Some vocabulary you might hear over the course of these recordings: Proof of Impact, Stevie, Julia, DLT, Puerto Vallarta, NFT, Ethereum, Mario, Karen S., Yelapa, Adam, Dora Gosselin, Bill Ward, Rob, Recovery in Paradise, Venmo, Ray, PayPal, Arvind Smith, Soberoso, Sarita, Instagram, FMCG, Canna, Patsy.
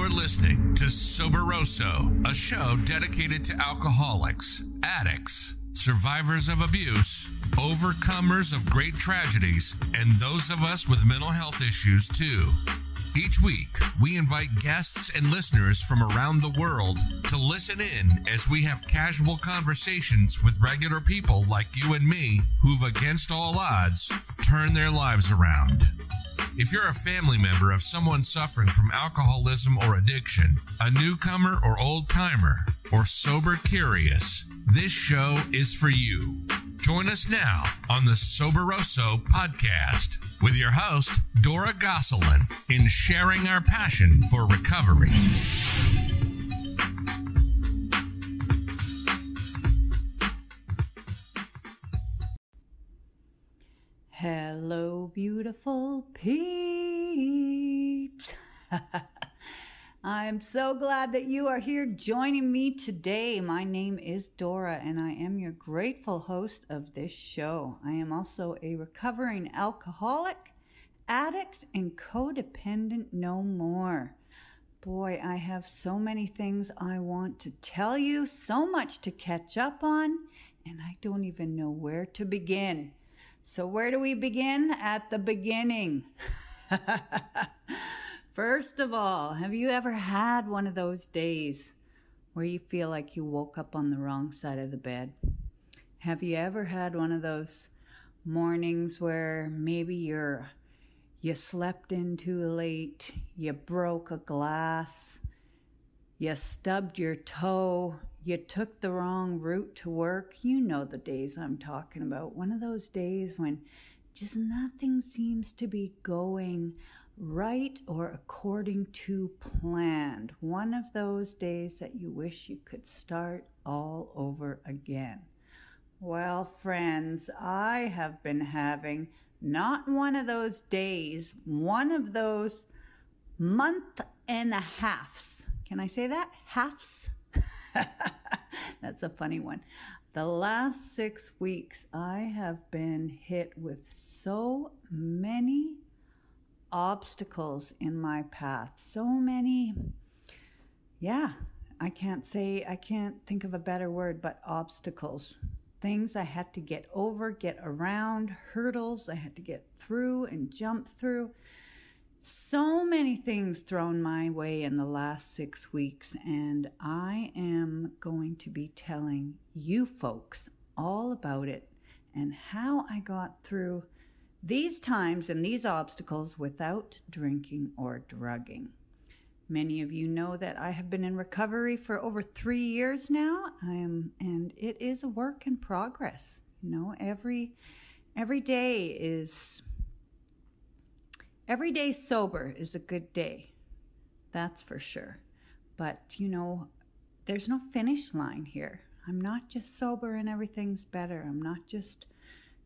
You're listening to Soberoso, a show dedicated to alcoholics, addicts, survivors of abuse, overcomers of great tragedies, and those of us with mental health issues too. Each week, we invite guests and listeners from around the world to listen in as we have casual conversations with regular people like you and me who've, against all odds, turned their lives around. If you're a family member of someone suffering from alcoholism or addiction, a newcomer or old-timer, or sober curious, this show is for you. Join us now on the Soberoso podcast with your host, Dora Gosselin, in sharing our passion for recovery. Hello, beautiful peeps. I'm so glad that you are here joining me today. My name is Dora, and I am your grateful host of this show. I am also a recovering alcoholic, addict, and codependent no more. Boy, I have so many things I want to tell you, so much to catch up on, and I don't even know where to begin. So where do we begin? At the beginning. First of all, have you ever had one of those days where you feel like you woke up on the wrong side of the bed? Have you ever had one of those mornings where maybe you slept in too late, you broke a glass, you stubbed your toe, you took the wrong route to work? You know the days I'm talking about. One of those days when just nothing seems to be going right or according to plan. One of those days that you wish you could start all over again. Well, friends, I have been having not one of those days, one of those month and a halfs. Can I say that? Halfs? That's a funny one. The last 6 weeks, I have been hit with so many obstacles in my path. So many, I can't think of a better word, but obstacles. Things I had to get over, get around, hurdles I had to get through and jump through. So many things thrown my way in the last 6 weeks, and I am going to be telling you folks all about it and how I got through these times and these obstacles without drinking or drugging. Many of you know that I have been in recovery for over 3 years now, and it is a work in progress. You know, every day sober is a good day, that's for sure. But you know, there's no finish line here. I'm not just sober and everything's better. I'm not just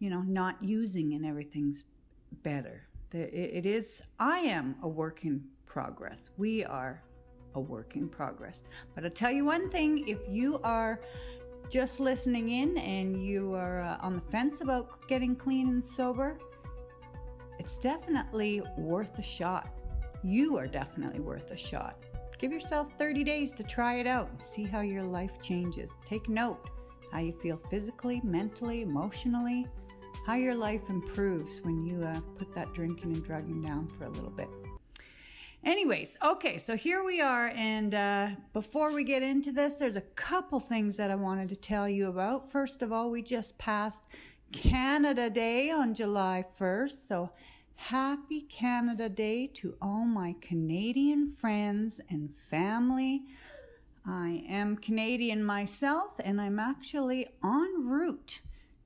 not using and everything's better. I am a work in progress. We are a work in progress. But I'll tell you one thing, if you are just listening in and you are on the fence about getting clean and sober, it's definitely worth a shot. You are definitely worth a shot. Give yourself 30 days to try it out and see how your life changes. Take note how you feel physically, mentally, emotionally, how your life improves when you put that drinking and drugging down for a little bit. Anyways, okay, so here we are, and before we get into this, there's a couple things that I wanted to tell you about. First of all, we just passed Canada Day on July 1st, so happy Canada Day to all my Canadian friends and family. I am Canadian myself, and I'm actually en route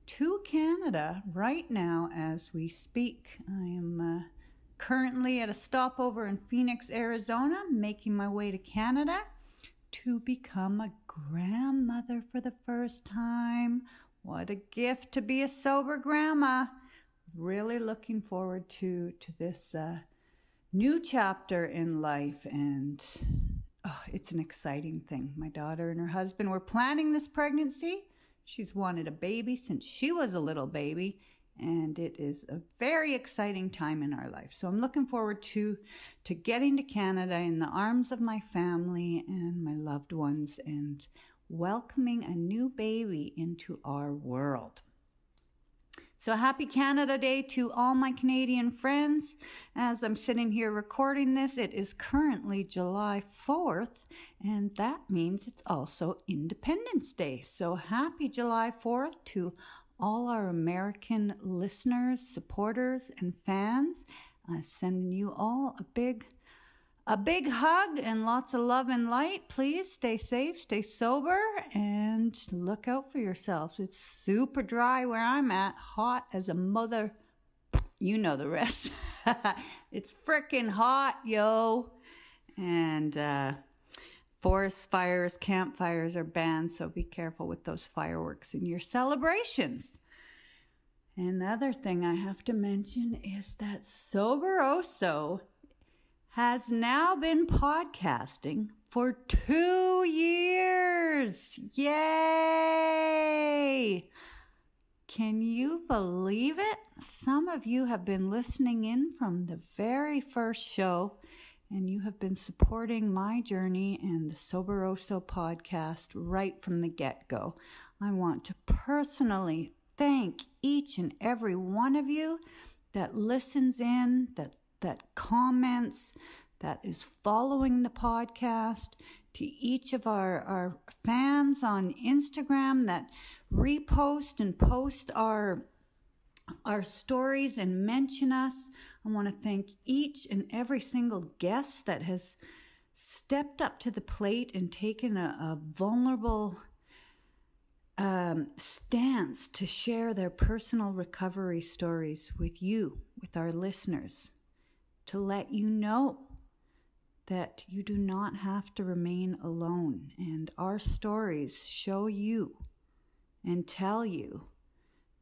to Canada right now as we speak. I am currently at a stopover in Phoenix, Arizona, making my way to Canada to become a grandmother for the first time. What a gift to be a sober grandma. Really looking forward to this new chapter in life, and it's an exciting thing. My daughter and her husband were planning this pregnancy. She's wanted a baby since she was a little baby, And it is a very exciting time in our life. So I'm looking forward to getting to Canada in the arms of my family and my loved ones and welcoming a new baby into our world. So happy Canada Day to all my Canadian friends. As I'm sitting here recording this, it is currently July 4th, and that means it's also Independence Day. So happy July 4th to all our American listeners, supporters, and fans. Sending you all a big hug and lots of love and light. Please stay safe, stay sober, and look out for yourselves. It's super dry where I'm at, hot as a mother. You know the rest. It's frickin' hot, yo. And forest fires, campfires are banned, so be careful with those fireworks in your celebrations. Another thing I have to mention is that Soberoso has now been podcasting for 2 years. Yay! Can you believe it? Some of you have been listening in from the very first show, and you have been supporting my journey and the Soberoso podcast right from the get-go. I want to personally thank each and every one of you that listens in, that comments, that is following the podcast, to each of our fans on Instagram that repost and post our stories and mention us. I want to thank each and every single guest that has stepped up to the plate and taken a vulnerable stance to share their personal recovery stories with you, with our listeners, to let you know that you do not have to remain alone. And our stories show you and tell you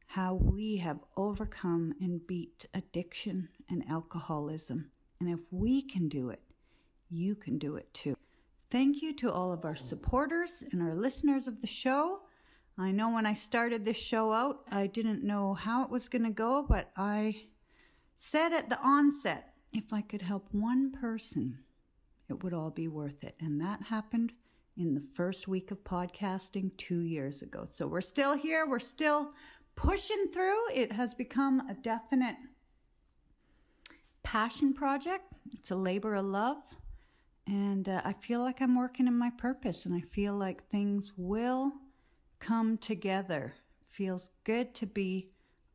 how we have overcome and beat addiction and alcoholism. And if we can do it, you can do it too. Thank you to all of our supporters and our listeners of the show. I know when I started this show out, I didn't know how it was going to go, but I said at the onset, if I could help one person, it would all be worth it. And that happened in the first week of podcasting 2 years ago. So we're still here. We're still pushing through. It has become a definite passion project. It's a labor of love. And I feel like I'm working in my purpose. And I feel like things will come together. It feels good to be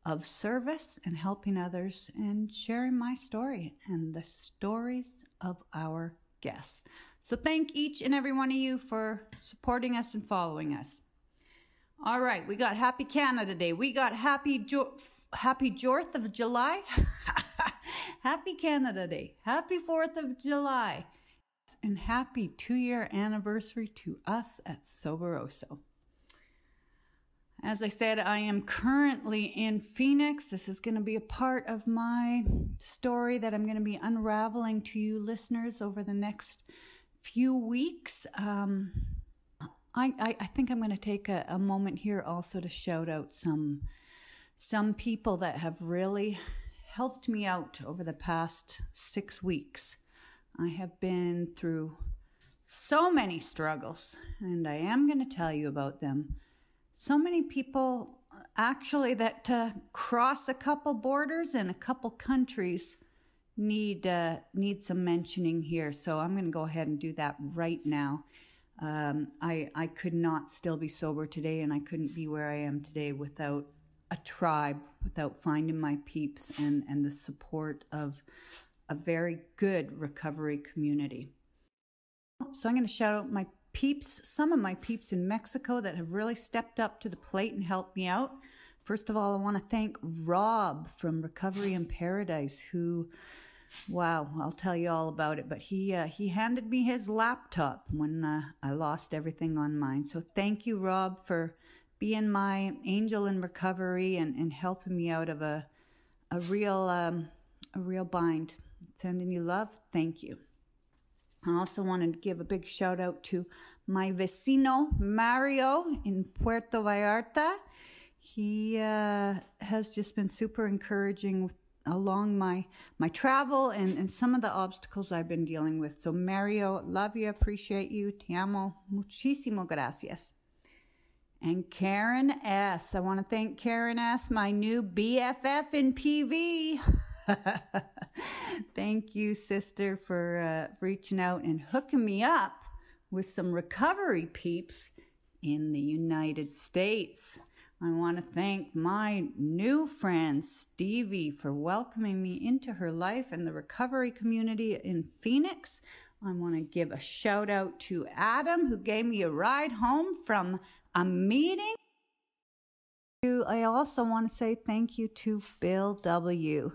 of service and helping others and sharing my story and the stories of our guests. So thank each and every one of you for supporting us and following us. All right, we got Happy Canada Day. We got Happy 4th of July. Happy Canada Day. Happy 4th of July. And happy 2-year anniversary to us at Soberoso. As I said, I am currently in Phoenix. This is going to be a part of my story that I'm going to be unraveling to you listeners over the next few weeks. I think I'm going to take a moment here also to shout out some people that have really helped me out over the past 6 weeks. I have been through so many struggles, and I am going to tell you about them. So many people actually that cross a couple borders and a couple countries need some mentioning here. So I'm going to go ahead and do that right now. I could not still be sober today, and I couldn't be where I am today without a tribe, without finding my peeps and the support of a very good recovery community. So I'm going to shout out my peeps, some of my peeps in Mexico that have really stepped up to the plate and helped me out. First of all, I want to thank Rob from Recovery in Paradise, who, wow, I'll tell you all about it, but he handed me his laptop when I lost everything on mine. So thank you, Rob, for being my angel in recovery and helping me out of a real bind. Sending you love. Thank you. I also wanted to give a big shout out to my vecino, Mario, in Puerto Vallarta. He has just been super encouraging along my travel and some of the obstacles I've been dealing with. So Mario, love you, appreciate you, te amo, muchísimo gracias. And Karen S., I want to thank Karen S., my new BFF in PV. Thank you, sister, for reaching out and hooking me up with some recovery peeps in the United States. I want to thank my new friend, Stevie, for welcoming me into her life and the recovery community in Phoenix. I want to give a shout out to Adam, who gave me a ride home from a meeting. I also want to say thank you to Bill W.,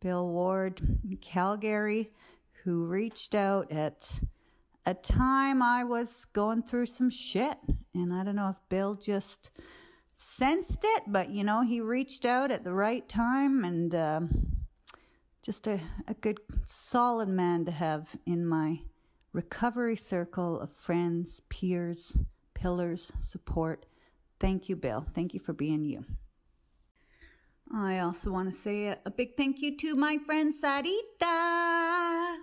Bill Ward in Calgary, who reached out at a time I was going through some shit. And I don't know if Bill just sensed it, but, you know, he reached out at the right time, and just a good, solid man to have in my recovery circle of friends, peers, pillars, support. Thank you, Bill. Thank you for being you. I also want to say a big thank you to my friend Sarita.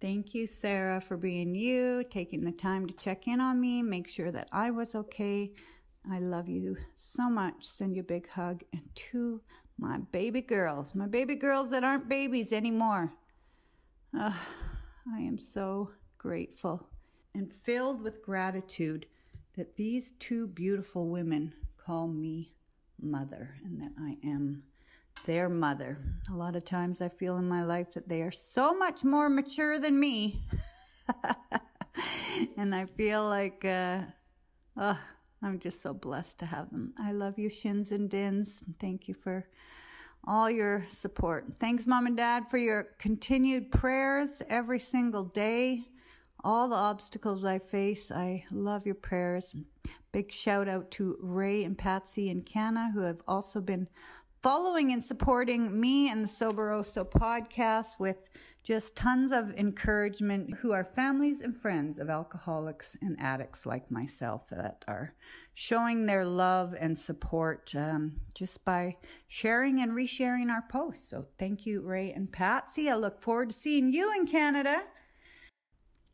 Thank you, Sarah, for being you, taking the time to check in on me, make sure that I was okay. I love you so much. Send you a big hug. And to my baby girls that aren't babies anymore. I am so grateful and filled with gratitude that these two beautiful women call me mother, and that I am their mother. A lot of times I feel in my life that they are so much more mature than me. And I feel like I'm just so blessed to have them. I love you, shins and dins. Thank you for all your support. Thanks, Mom and Dad, for your continued prayers every single day. All the obstacles I face, I love your prayers. Big shout out to Ray and Patsy and Canna, who have also been following and supporting me and the Soberoso podcast with just tons of encouragement, who are families and friends of alcoholics and addicts like myself that are showing their love and support just by sharing and resharing our posts. So thank you, Ray and Patsy. I look forward to seeing you in Canada.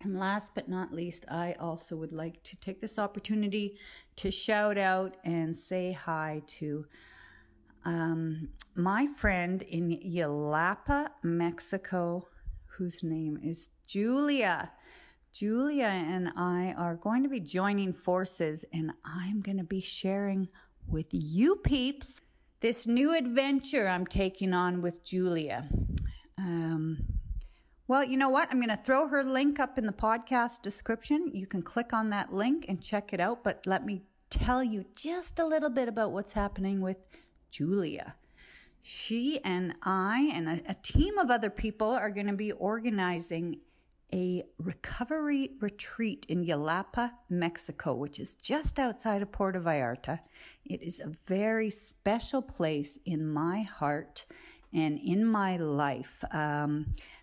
And last but not least, I also would like to take this opportunity to shout out and say hi to my friend in Yelapa, Mexico, whose name is Julia. Julia and I are going to be joining forces, and I'm going to be sharing with you peeps this new adventure I'm taking on with Julia. Well, you know what? I'm going to throw her link up in the podcast description. You can click on that link and check it out. But let me tell you just a little bit about what's happening with Julia. She and I and a team of other people are going to be organizing a recovery retreat in Yelapa, Mexico, which is just outside of Puerto Vallarta. It is a very special place in my heart and in my life.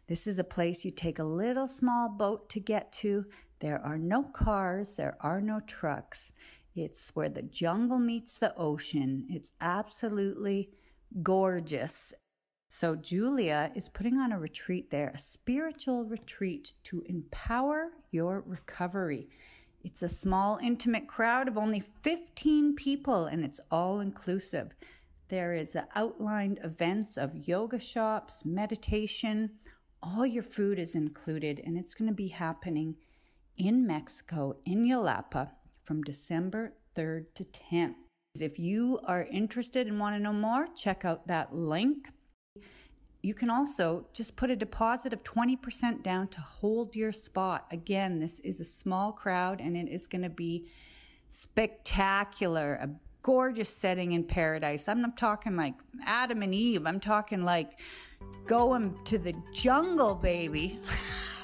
This is a place you take a little small boat to get to. There are no cars. There are no trucks. It's where the jungle meets the ocean. It's absolutely gorgeous. So Julia is putting on a retreat there, a spiritual retreat to empower your recovery. It's a small, intimate crowd of only 15 people, and it's all-inclusive. There is outlined events of yoga shops, meditation. All your food is included, and it's going to be happening in Mexico, in Yelapa, from December 3rd to 10th. If you are interested and want to know more, check out that link. You can also just put a deposit of 20% down to hold your spot. Again, this is a small crowd, and it is going to be spectacular, a gorgeous setting in paradise. I'm not talking like Adam and Eve. I'm talking like going to the jungle, baby,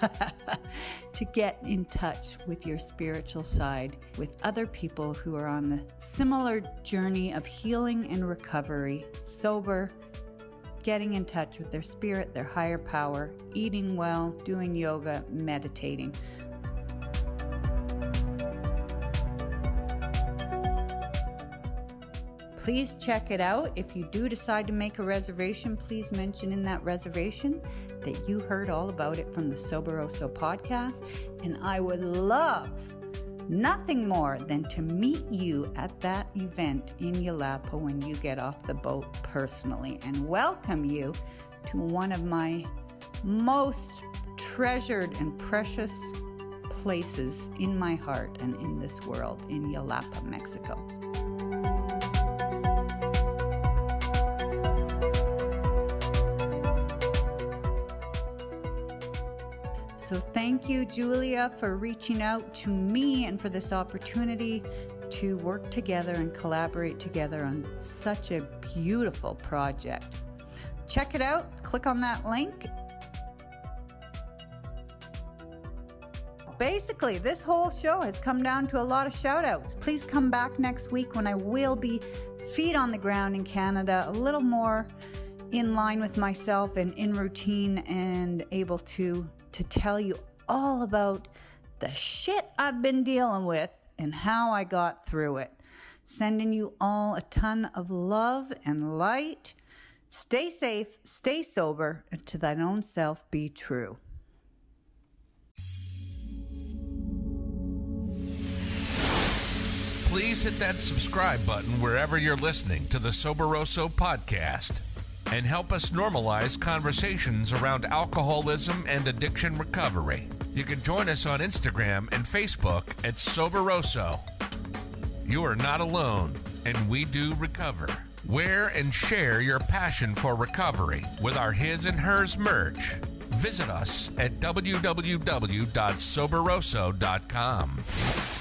to get in touch with your spiritual side, with other people who are on the similar journey of healing and recovery, sober, getting in touch with their spirit, their higher power, eating well, doing yoga, meditating. Please check it out. If you do decide to make a reservation, please mention in that reservation that you heard all about it from the Soberoso podcast. And I would love nothing more than to meet you at that event in Yelapa when you get off the boat personally, and welcome you to one of my most treasured and precious places in my heart and in this world, in Yelapa, Mexico. So thank you, Julia, for reaching out to me and for this opportunity to work together and collaborate together on such a beautiful project. Check it out. Click on that link. Basically, this whole show has come down to a lot of shout outs. Please come back next week when I will be feet on the ground in Canada, a little more in line with myself and in routine, and able to tell you all about the shit I've been dealing with and how I got through it. Sending you all a ton of love and light. Stay safe, stay sober, and to thine own self be true. Please hit that subscribe button wherever you're listening to the Soberoso podcast, and help us normalize conversations around alcoholism and addiction recovery. You can join us on Instagram and Facebook at Soberoso. You are not alone, and we do recover. Wear and share your passion for recovery with our His and Hers merch. Visit us at www.soberoso.com.